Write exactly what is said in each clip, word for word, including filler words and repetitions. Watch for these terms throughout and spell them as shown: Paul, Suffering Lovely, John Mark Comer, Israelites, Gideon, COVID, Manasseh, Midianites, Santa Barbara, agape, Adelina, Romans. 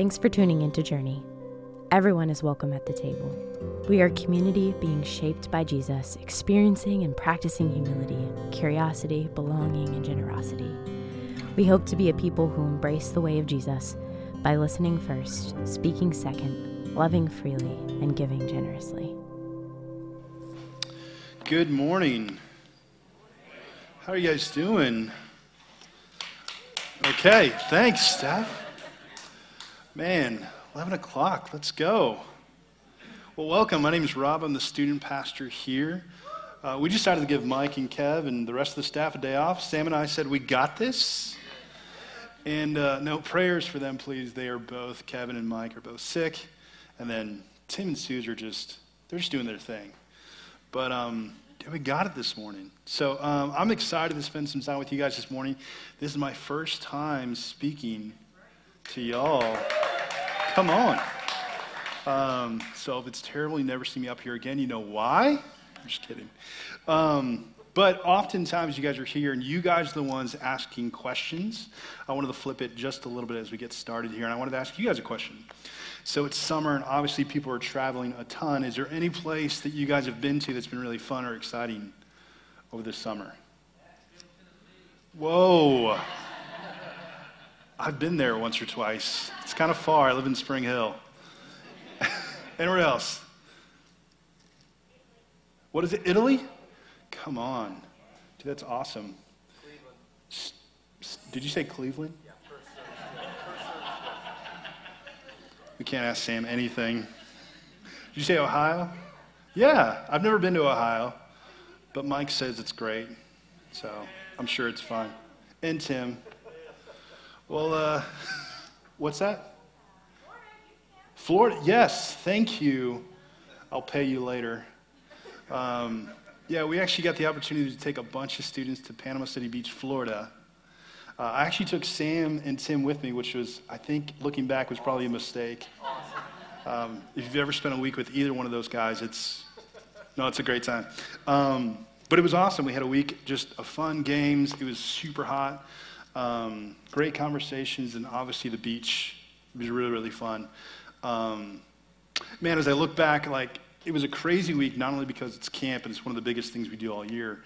Thanks for tuning into Journey. Everyone is welcome at the table. We are a community being shaped by Jesus, experiencing and practicing humility, curiosity, belonging, and generosity. We hope to be a people who embrace the way of Jesus by listening first, speaking second, loving freely, and giving generously. Good morning. How are you guys doing? Okay, thanks, Steph. Man, eleven o'clock, let's go. Well, welcome. My name is Rob. I'm the student pastor here. Uh, we decided to give Mike and Kev and the rest of the staff a day off. Sam and I said, we got this. And uh, no, prayers for them, please. They are both, Kevin and Mike are both sick. And then Tim and Suze are just, they're just doing their thing. But um, we got it this morning. So um, I'm excited to spend some time with you guys this morning. This is my first time speaking to y'all. Come on. Um, so if it's terrible, you never see me up here again. You know why? I'm just kidding. Um, but oftentimes you guys are here and you guys are the ones asking questions. I wanted to flip it just a little bit as we get started here. And I wanted to ask you guys a question. So it's summer and obviously people are traveling a ton. Is there any place that you guys have been to that's been really fun or exciting over the summer? Whoa. I've been there once or twice. It's kind of far. I live in Spring Hill. Anywhere else? What is it? Italy? Come on. Dude, that's awesome. S- s- did you say Cleveland? Yeah, first service. First service. We can't ask Sam anything. Did you say Ohio? Yeah, I've never been to Ohio, but Mike says it's great, so I'm sure it's fun. And Tim. Well, uh, what's that? Florida, yes, thank you. I'll pay you later. Um, yeah, we actually got the opportunity to take a bunch of students to Panama City Beach, Florida. Uh, I actually took Sam and Tim with me, which was, I think, looking back, was probably a mistake. Um, if you've ever spent a week with either one of those guys, it's, no, it's a great time. Um, but it was awesome. We had a week just of fun games. It was super hot. Um, great conversations, and obviously the beach was really, really fun. Um, man, as I look back, like, it was a crazy week, not only because it's camp, and it's one of the biggest things we do all year,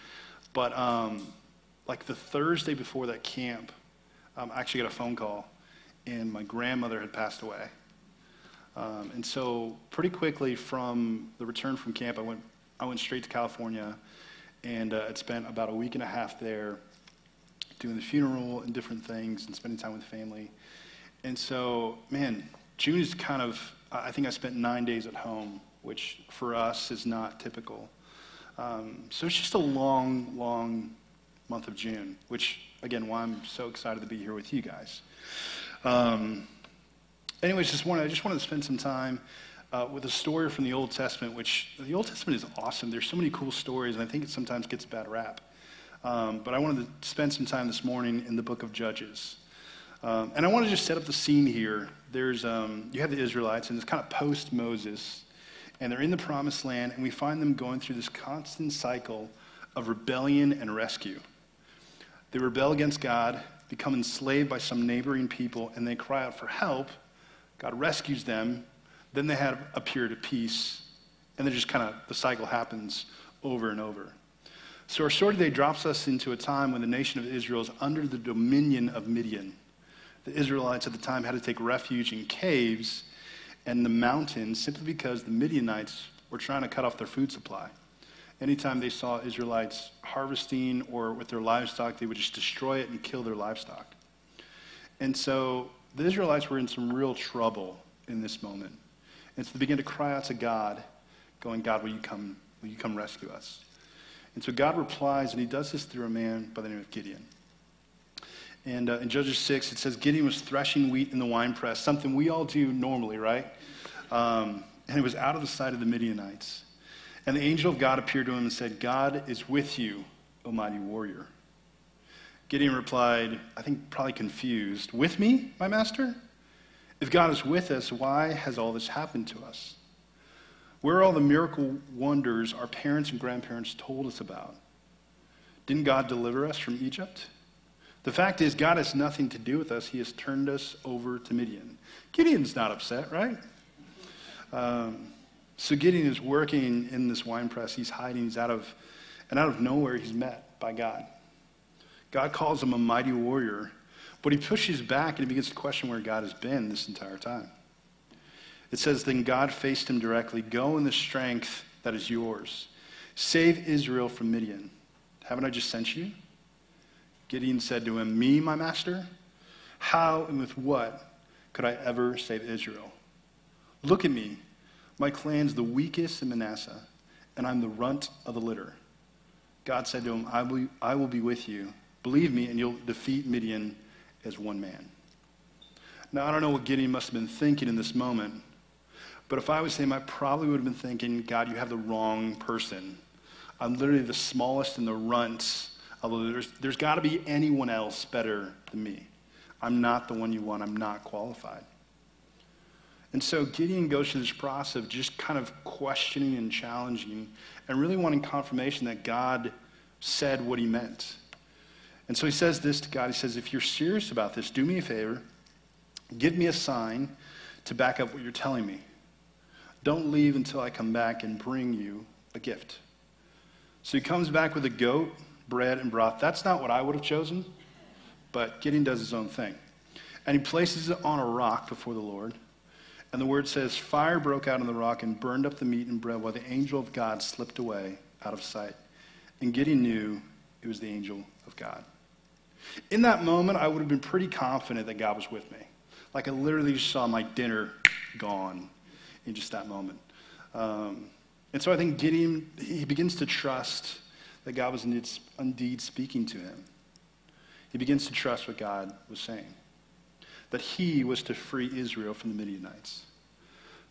but, um, like, the Thursday before that camp, um, I actually got a phone call, and my grandmother had passed away. Um, and so pretty quickly from the return from camp, I went, I went straight to California, and uh, I'd spent about a week and a half there doing the funeral and different things and spending time with family. And so, man, June is kind of, I think I spent nine days at home, which for us is not typical. Um, so it's just a long, long month of June, which, again, why I'm so excited to be here with you guys. Um, anyways, this morning, I just wanted to spend some time uh, with a story from the Old Testament, which the Old Testament is awesome. There's so many cool stories, and I think it sometimes gets a bad rap. Um, but I wanted to spend some time this morning in the book of Judges. Um, and I want to just set up the scene here. There's, um, you have the Israelites, and it's kind of post-Moses, and they're in the Promised Land, and we find them going through this constant cycle of rebellion and rescue. They rebel against God, become enslaved by some neighboring people, and they cry out for help. God rescues them. Then they have a period of peace, and they're just kind of, the cycle happens over and over. So our story today drops us into a time when the nation of Israel is under the dominion of Midian. The Israelites at the time had to take refuge in caves and the mountains simply because the Midianites were trying to cut off their food supply. Anytime they saw Israelites harvesting or with their livestock, they would just destroy it and kill their livestock. And so the Israelites were in some real trouble in this moment. And so they began to cry out to God, going, God, will you come, will you come rescue us? And so God replies, and he does this through a man by the name of Gideon. And uh, in Judges six, it says, Gideon was threshing wheat in the winepress, something we all do normally, right? Um, and it was out of the sight of the Midianites. And the angel of God appeared to him and said, God is with you, O mighty warrior. Gideon replied, I think probably confused, with me, my master? If God is with us, why has all this happened to us? Where are all the miracle wonders our parents and grandparents told us about? Didn't God deliver us from Egypt? The fact is, God has nothing to do with us. He has turned us over to Midian. Gideon's not upset, right? Um, so Gideon is working in this wine press. He's hiding. He's out of, and out of nowhere, he's met by God. God calls him a mighty warrior, but he pushes back and he begins to question where God has been this entire time. It says, then God faced him directly. Go in the strength that is yours. Save Israel from Midian. Haven't I just sent you? Gideon said to him, me, my master? How and with what could I ever save Israel? Look at me. My clan's the weakest in Manasseh, and I'm the runt of the litter. God said to him, I will, I will be with you. Believe me, and you'll defeat Midian as one man. Now, I don't know what Gideon must have been thinking in this moment, but if I was him, I probably would have been thinking, God, you have the wrong person. I'm literally the smallest and the runt. Although there's, there's got to be anyone else better than me. I'm not the one you want. I'm not qualified. And so Gideon goes through this process of just kind of questioning and challenging and really wanting confirmation that God said what he meant. And so he says this to God. He says, if you're serious about this, do me a favor. Give me a sign to back up what you're telling me. Don't leave until I come back and bring you a gift. So he comes back with a goat, bread, and broth. That's not what I would have chosen, but Gideon does his own thing. And he places it on a rock before the Lord. And the word says, fire broke out on the rock and burned up the meat and bread while the angel of God slipped away out of sight. And Gideon knew it was the angel of God. In that moment, I would have been pretty confident that God was with me. Like I literally just saw my dinner gone in just that moment. Um, and so I think Gideon, he begins to trust that God was indeed speaking to him. He begins to trust what God was saying, that he was to free Israel from the Midianites.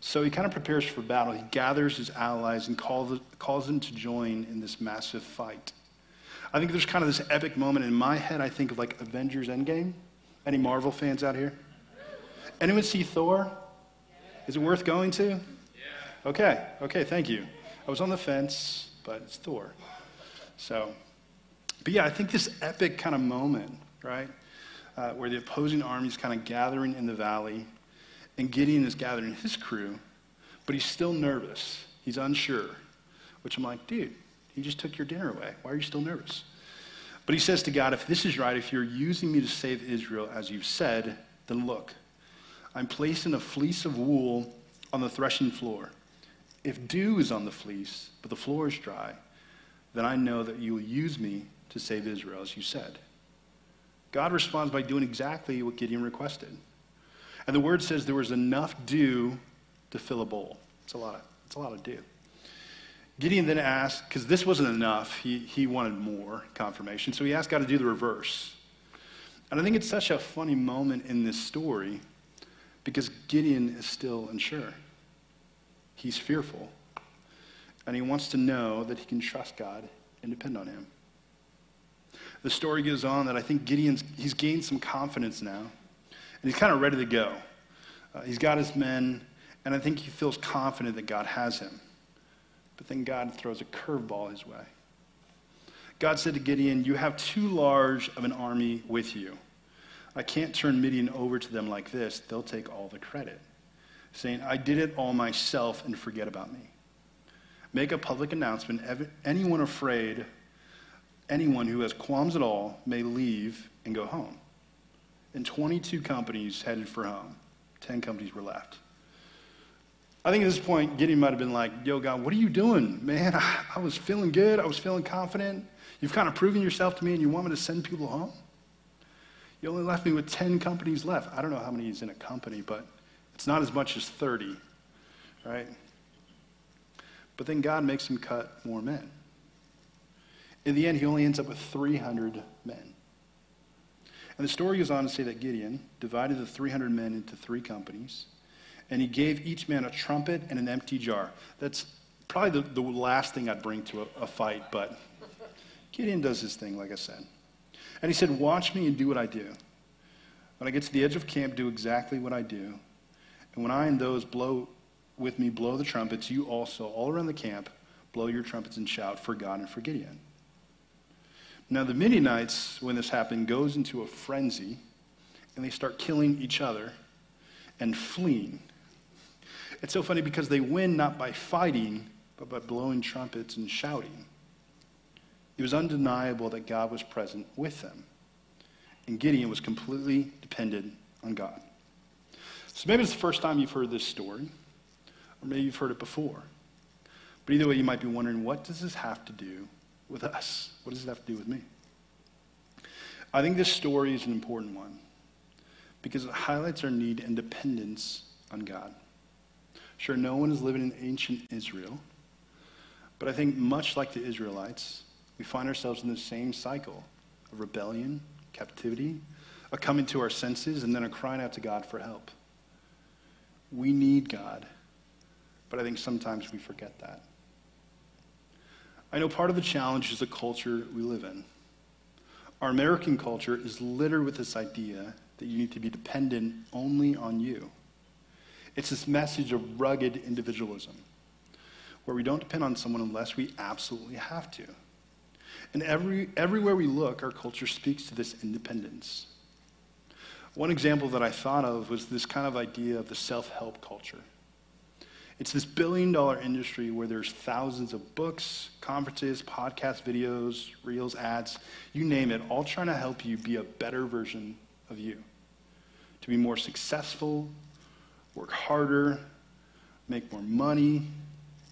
So he kind of prepares for battle. He gathers his allies and calls, calls them to join in this massive fight. I think there's kind of this epic moment in my head. I think of like Avengers Endgame. Any Marvel fans out here? Anyone see Thor? Is it worth going to? Yeah. Okay, okay, thank you. I was on the fence, but it's Thor. So, but yeah, I think this epic kind of moment, right, uh, where the opposing army is kind of gathering in the valley, and Gideon is gathering his crew, but he's still nervous. He's unsure, which I'm like, dude, he just took your dinner away. Why are you still nervous? But he says to God, if this is right, if you're using me to save Israel as you've said, then look, I'm placing a fleece of wool on the threshing floor. If dew is on the fleece, but the floor is dry, then I know that you will use me to save Israel, as you said. God responds by doing exactly what Gideon requested. And the word says there was enough dew to fill a bowl. It's a lot of, it's a lot of dew. Gideon then asked, because this wasn't enough, he, he wanted more confirmation, so he asked God to do the reverse. And I think it's such a funny moment in this story, because Gideon is still unsure. He's fearful. And he wants to know that he can trust God and depend on him. The story goes on that I think Gideon's, he's gained some confidence now. And he's kind of ready to go. Uh, he's got his men, and I think he feels confident that God has him. But then God throws a curveball his way. God said to Gideon, you have too large of an army with you. I can't turn Midian over to them like this. They'll take all the credit, saying, I did it all myself and forget about me. Make a public announcement. Anyone afraid, anyone who has qualms at all, may leave and go home. And twenty-two companies headed for home. ten companies were left. I think at this point, Gideon might have been like, yo, God, what are you doing? Man, I, I was feeling good. I was feeling confident. You've kind of proven yourself to me, and you want me to send people home? You only left me with ten companies left. I don't know how many is in a company, but it's not as much as thirty, right? But then God makes him cut more men. In the end, he only ends up with three hundred men. And the story goes on to say that Gideon divided the three hundred men into three companies, and he gave each man a trumpet and an empty jar. That's probably the, the last thing I'd bring to a, a fight, but Gideon does his thing, like I said. And he said, watch me and do what I do. When I get to the edge of camp, do exactly what I do. And when I and those blow with me blow the trumpets, you also, all around the camp, blow your trumpets and shout for God and for Gideon. Now the Midianites, when this happened, goes into a frenzy, and they start killing each other and fleeing. It's so funny because they win not by fighting, but by blowing trumpets and shouting. It was undeniable that God was present with them. And Gideon was completely dependent on God. So maybe it's the first time you've heard this story, or maybe you've heard it before. But either way, you might be wondering, what does this have to do with us? What does it have to do with me? I think this story is an important one because it highlights our need and dependence on God. Sure, no one is living in ancient Israel, but I think much like the Israelites, we find ourselves in the same cycle of rebellion, captivity, a coming to our senses, and then a crying out to God for help. We need God, but I think sometimes we forget that. I know part of the challenge is the culture we live in. Our American culture is littered with this idea that you need to be dependent only on you. It's this message of rugged individualism, where we don't depend on someone unless we absolutely have to. And every, everywhere we look, our culture speaks to this independence. One example that I thought of was this kind of idea of the self-help culture. It's this billion-dollar industry where there's thousands of books, conferences, podcast videos, reels, ads, you name it, all trying to help you be a better version of you, to be more successful, work harder, make more money,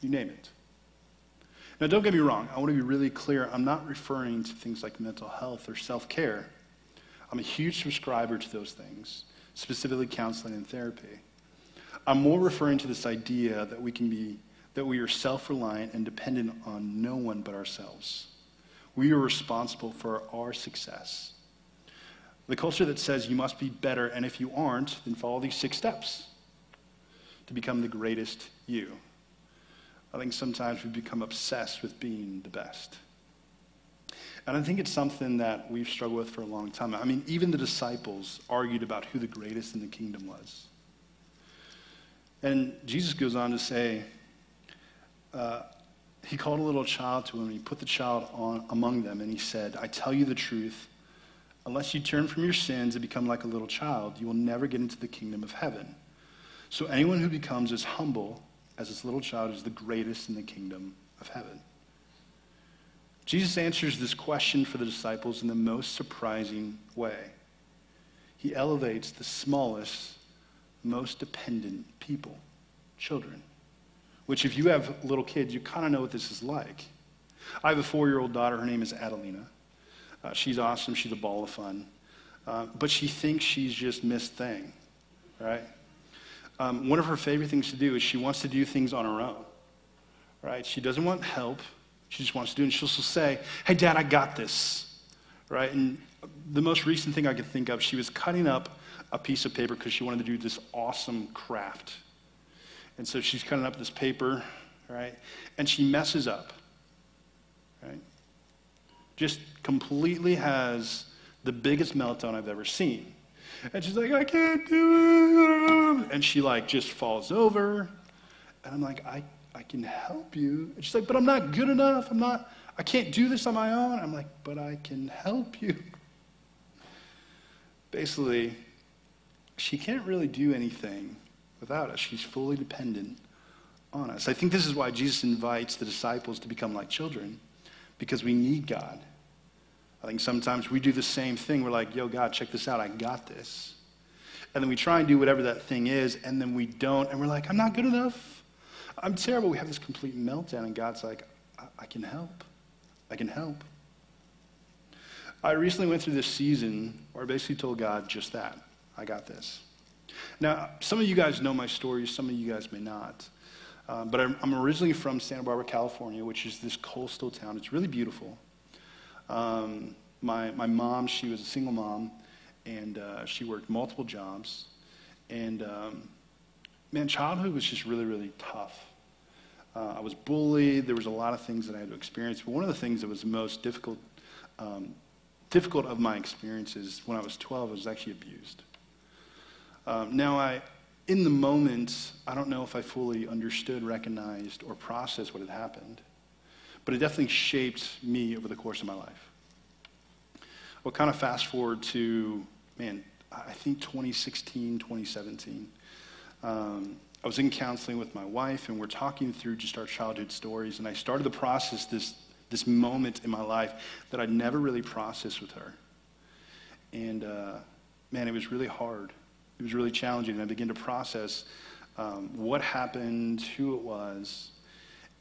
you name it. Now, don't get me wrong. I want to be really clear. I'm not referring to things like mental health or self-care. I'm a huge subscriber to those things, specifically counseling and therapy. I'm more referring to this idea that we can be, that we are self-reliant and dependent on no one but ourselves. We are responsible for our success. The culture that says you must be better, and if you aren't, then follow these six steps to become the greatest you. I think sometimes we become obsessed with being the best. And I think it's something that we've struggled with for a long time. I mean, even the disciples argued about who the greatest in the kingdom was. And Jesus goes on to say, uh, he called a little child to him, and he put the child on among them, and he said, I tell you the truth, unless you turn from your sins and become like a little child, you will never get into the kingdom of heaven. So anyone who becomes as humble as this little child is the greatest in the kingdom of heaven. Jesus answers this question for the disciples in the most surprising way. He elevates the smallest, most dependent people, children, which if you have little kids, you kind of know what this is like. I have a four-year-old daughter. Her name is Adelina. Uh, she's awesome. She's a ball of fun. Uh, but she thinks she's just Miss Thing, right? Um, one of her favorite things to do is she wants to do things on her own, right? She doesn't want help. She just wants to do it. And she'll say, hey, Dad, I got this, right? And the most recent thing I could think of, she was cutting up a piece of paper because she wanted to do this awesome craft. And so she's cutting up this paper, right? And she messes up, right? Just completely has the biggest meltdown I've ever seen. And she's like, I can't do it. And she like just falls over. And I'm like, I, I can help you. And she's like, but I'm not good enough. I'm not, I can't do this on my own. I'm like, but I can help you. Basically, she can't really do anything without us. She's fully dependent on us. I think this is why Jesus invites the disciples to become like children, because we need God. I think sometimes we do the same thing. We're like, yo, God, check this out. I got this. And then we try and do whatever that thing is, and then we don't. And we're like, I'm not good enough. I'm terrible. We have this complete meltdown, and God's like, I, I can help. I can help. I recently went through this season where I basically told God just that. I got this. Now, some of you guys know my story. Some of you guys may not. Um, but I'm, I'm originally from Santa Barbara, California, which is this coastal town. It's really beautiful. Um, my, my mom, she was a single mom, and uh, she worked multiple jobs. And, um, man, childhood was just really, really tough. Uh, I was bullied. There was a lot of things that I had to experience. But one of the things that was the most difficult, um, difficult of my experiences when I was twelve, I was actually abused. Um, now, I, in the moment, I don't know if I fully understood, recognized, or processed what had happened. But it definitely shaped me over the course of my life. We'll kind of fast forward to, man, I think twenty sixteen, twenty seventeen. Um, I was in counseling with my wife, and we're talking through just our childhood stories, and I started the process, this this moment in my life that I'd never really processed with her. And, uh, man, it was really hard. It was really challenging, and I began to process um, what happened, who it was,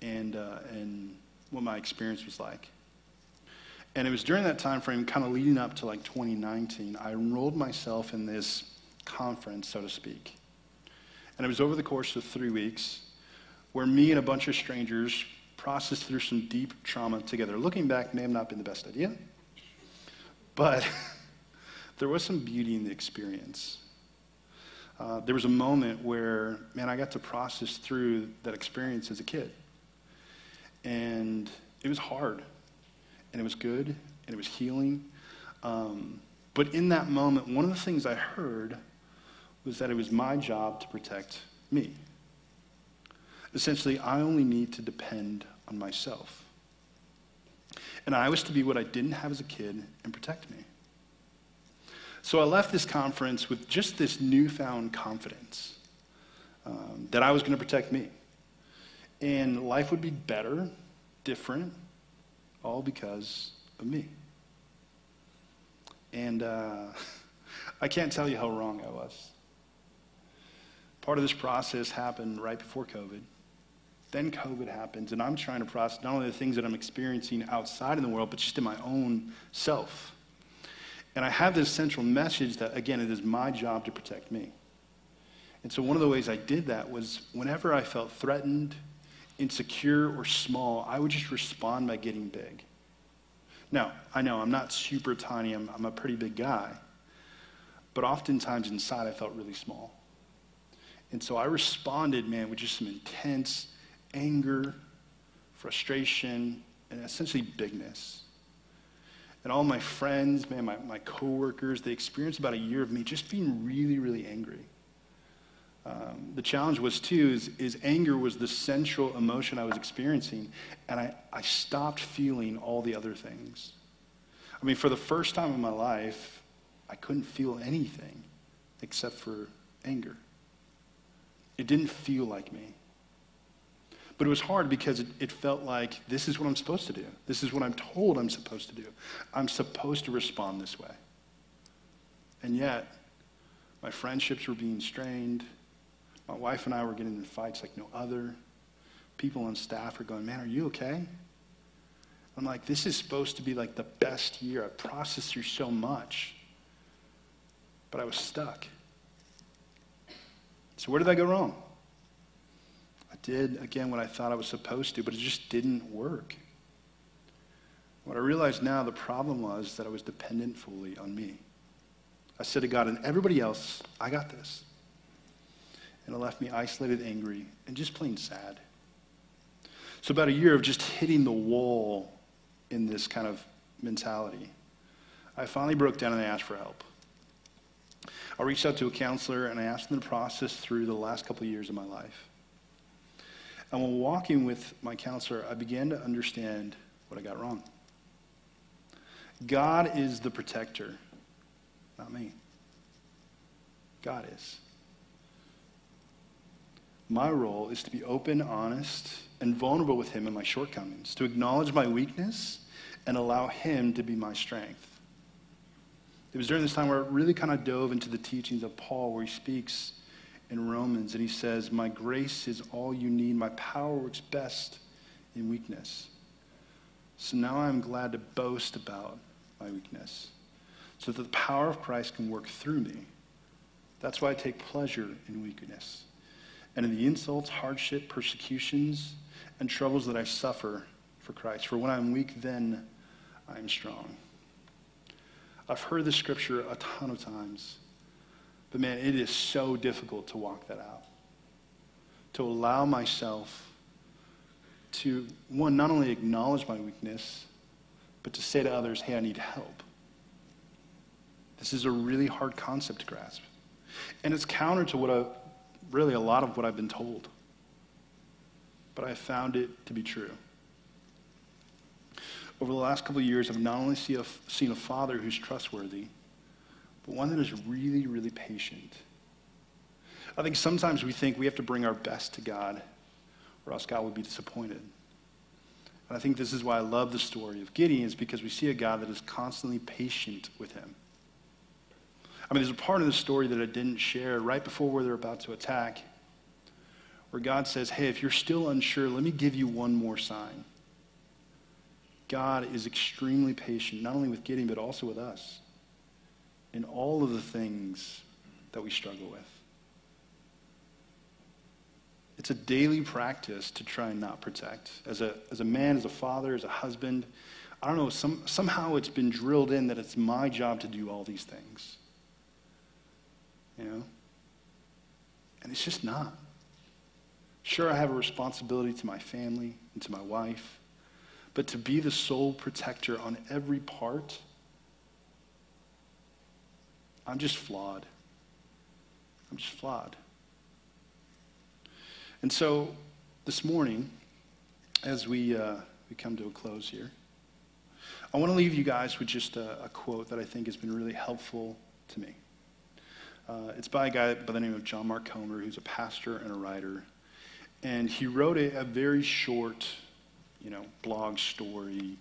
and uh, and what my experience was like. And it was during that time frame, kind of leading up to like twenty nineteen, I enrolled myself in this conference, so to speak. And it was over the course of three weeks where me and a bunch of strangers processed through some deep trauma together. Looking back, may have not been the best idea, but there was some beauty in the experience. Uh, there was a moment where, man, I got to process through that experience as a kid. And it was hard. And it was good, and it was healing. Um, but in that moment, one of the things I heard was that it was my job to protect me. Essentially, I only need to depend on myself. And I was to be what I didn't have as a kid and protect me. So I left this conference with just this newfound confidence um, that I was going to protect me. And life would be better, different, all because of me. And uh, I can't tell you how wrong I was. Part of this process happened right before COVID. Then COVID happens, and I'm trying to process not only the things that I'm experiencing outside in the world, but just in my own self. And I have this central message that, again, it is my job to protect me. And so one of the ways I did that was whenever I felt threatened, insecure, or small, I would just respond by getting big. Now, I know I'm not super tiny, I'm, I'm a pretty big guy, but oftentimes inside I felt really small. And so I responded, man, with just some intense anger, frustration, and essentially bigness. And all my friends, man, my, my coworkers, they experienced about a year of me just being really, really angry. Um, the challenge was, too, is, is anger was the central emotion I was experiencing, and I, I stopped feeling all the other things. I mean, for the first time in my life, I couldn't feel anything except for anger. It didn't feel like me. But it was hard because it, it felt like this is what I'm supposed to do. This is what I'm told I'm supposed to do. I'm supposed to respond this way. And yet, my friendships were being strained. My wife and I were getting in fights like no other. People on staff were going, man, are you okay? I'm like, this is supposed to be like the best year. I processed through so much. But I was stuck. So where did I go wrong? I did, again, what I thought I was supposed to, but it just didn't work. What I realized now, the problem was that I was dependent fully on me. I said to God and everybody else, I got this. And it left me isolated, angry, and just plain sad. So about a year of just hitting the wall in this kind of mentality, I finally broke down and I asked for help. I reached out to a counselor and I asked them to process through the last couple of years of my life. And while walking with my counselor, I began to understand what I got wrong. God is the protector. Not me. God is. My role is to be open, honest, and vulnerable with him in my shortcomings, to acknowledge my weakness and allow him to be my strength. It was during this time where I really kind of dove into the teachings of Paul, where he speaks in Romans, and he says, my grace is all you need. My power works best in weakness. So now I'm glad to boast about my weakness, so that the power of Christ can work through me. That's why I take pleasure in weakness and in the insults, hardship, persecutions, and troubles that I suffer for Christ. For when I'm weak, then I am strong. I've heard this scripture a ton of times, but man, it is so difficult to walk that out, to allow myself to, one, not only acknowledge my weakness, but to say to others, hey, I need help. This is a really hard concept to grasp. And it's counter to what I, really a lot of what I've been told. But I found it to be true. over the last couple of years, I've not only see a, seen a father who's trustworthy, but one that is really, really patient. I think sometimes we think we have to bring our best to God, or else God would be disappointed. And I think this is why I love the story of Gideon, is because we see a God that is constantly patient with him. I mean, there's a part of the story that I didn't share right before they're about to attack, where God says, hey, if you're still unsure, let me give you one more sign. God is extremely patient, not only with Gideon, but also with us in all of the things that we struggle with. It's a daily practice to try and not protect. As a, as a man, as a father, as a husband, I don't know, some, somehow it's been drilled in that it's my job to do all these things. You know? And it's just not. Sure, I have a responsibility to my family and to my wife, but to be the sole protector on every part, I'm just flawed. I'm just flawed. And so this morning, as we, uh, we come to a close here, I want to leave you guys with just a, a quote that I think has been really helpful to me. Uh, it's by a guy by the name of John Mark Comer, who's a pastor and a writer. And he wrote a, a very short, you know, blog story,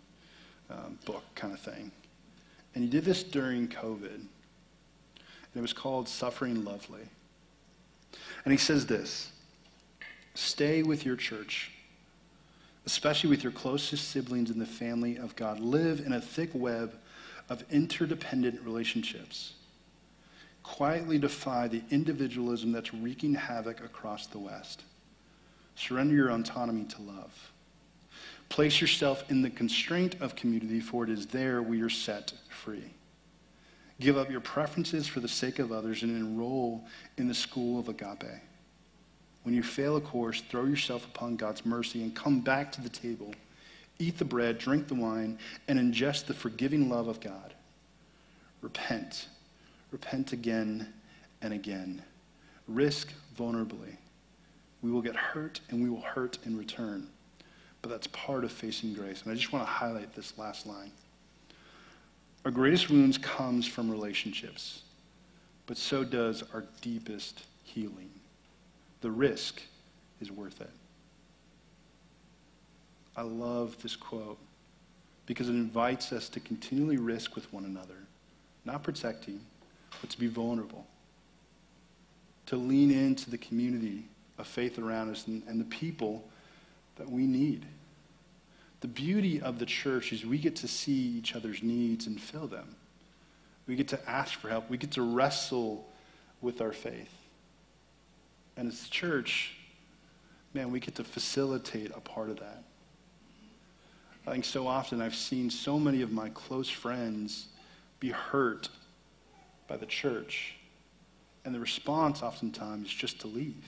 um, book kind of thing. And he did this during COVID. And it was called Suffering Lovely. And he says this: stay with your church, especially with your closest siblings in the family of God. Live in a thick web of interdependent relationships. Quietly defy the individualism that's wreaking havoc across the West. Surrender your autonomy to love. Place yourself in the constraint of community, for it is there we are set free. Give up your preferences for the sake of others and enroll in the school of agape. When you fail a course, throw yourself upon God's mercy and come back to the table. Eat the bread, drink the wine, and ingest the forgiving love of God. Repent. Repent again and again. Risk vulnerably. We will get hurt, and we will hurt in return. But that's part of facing grace. And I just want to highlight this last line. Our greatest wounds comes from relationships, but so does our deepest healing. The risk is worth it. I love this quote because it invites us to continually risk with one another, not protecting, but to be vulnerable, to lean into the community of faith around us and, and the people that we need. The beauty of the church is we get to see each other's needs and fill them. We get to ask for help. We get to wrestle with our faith. And as the church, man, we get to facilitate a part of that. I think so often I've seen so many of my close friends be hurt by the church, and the response oftentimes is just to leave,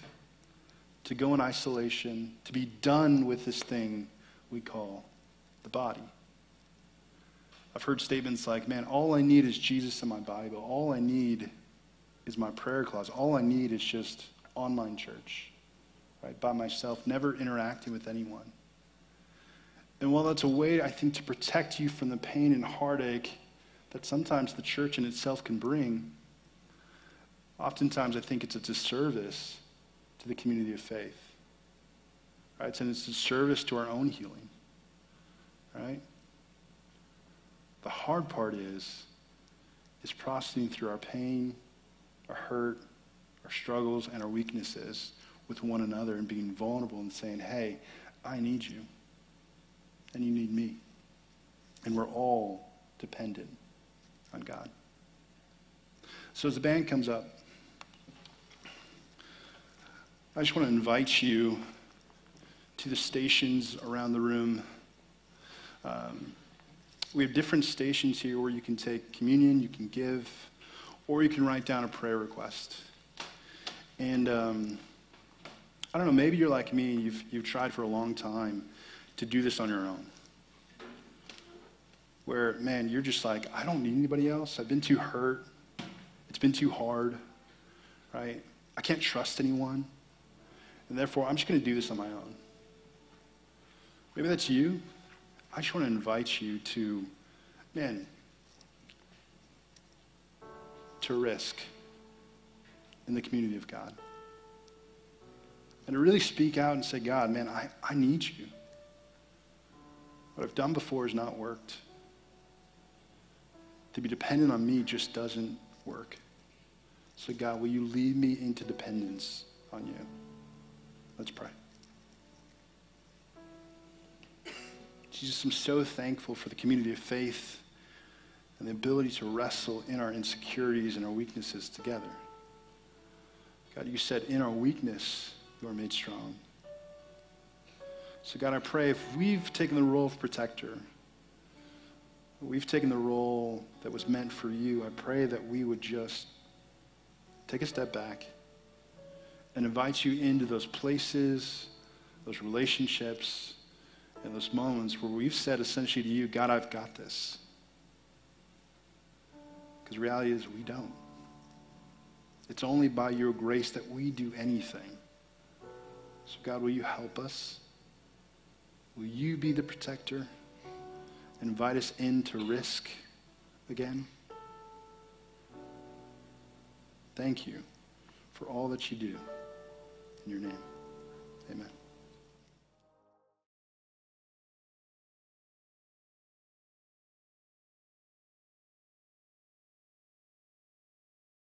to go in isolation, to be done with this thing we call the body. I've heard statements like, man, all I need is Jesus in my Bible. All I need is my prayer closet. All I need is just online church, right, by myself, never interacting with anyone. And while that's a way, I think, to protect you from the pain and heartache that sometimes the church in itself can bring, oftentimes I think it's a disservice to the community of faith, right? And it's a service to our own healing, right? The hard part is, is processing through our pain, our hurt, our struggles, and our weaknesses with one another and being vulnerable and saying, hey, I need you, and you need me, and we're all dependent on God. So as the band comes up, I just want to invite you to the stations around the room. Um, we have different stations here where you can take communion, you can give, or you can write down a prayer request. And um, I don't know, maybe you're like me, you've, you've tried for a long time to do this on your own, where, man, you're just like, I don't need anybody else. I've been too hurt. It's been too hard, right? I can't trust anyone. And therefore, I'm just going to do this on my own. Maybe that's you. I just want to invite you to, man, to risk in the community of God. And to really speak out and say, God, man, I, I need you. What I've done before has not worked. To be dependent on me just doesn't work. So God, will you lead me into dependence on you? Let's pray. Jesus, I'm so thankful for the community of faith and the ability to wrestle in our insecurities and our weaknesses together. God, you said in our weakness, you are made strong. So God, I pray if we've taken the role of protector, we've taken the role that was meant for you, I pray that we would just take a step back and invite you into those places, those relationships, and those moments where we've said essentially to you, God, I've got this. Because the reality is we don't. It's only by your grace that we do anything. So God, will you help us? Will you be the protector? Invite us into risk again. Thank you for all that you do. In your name, amen.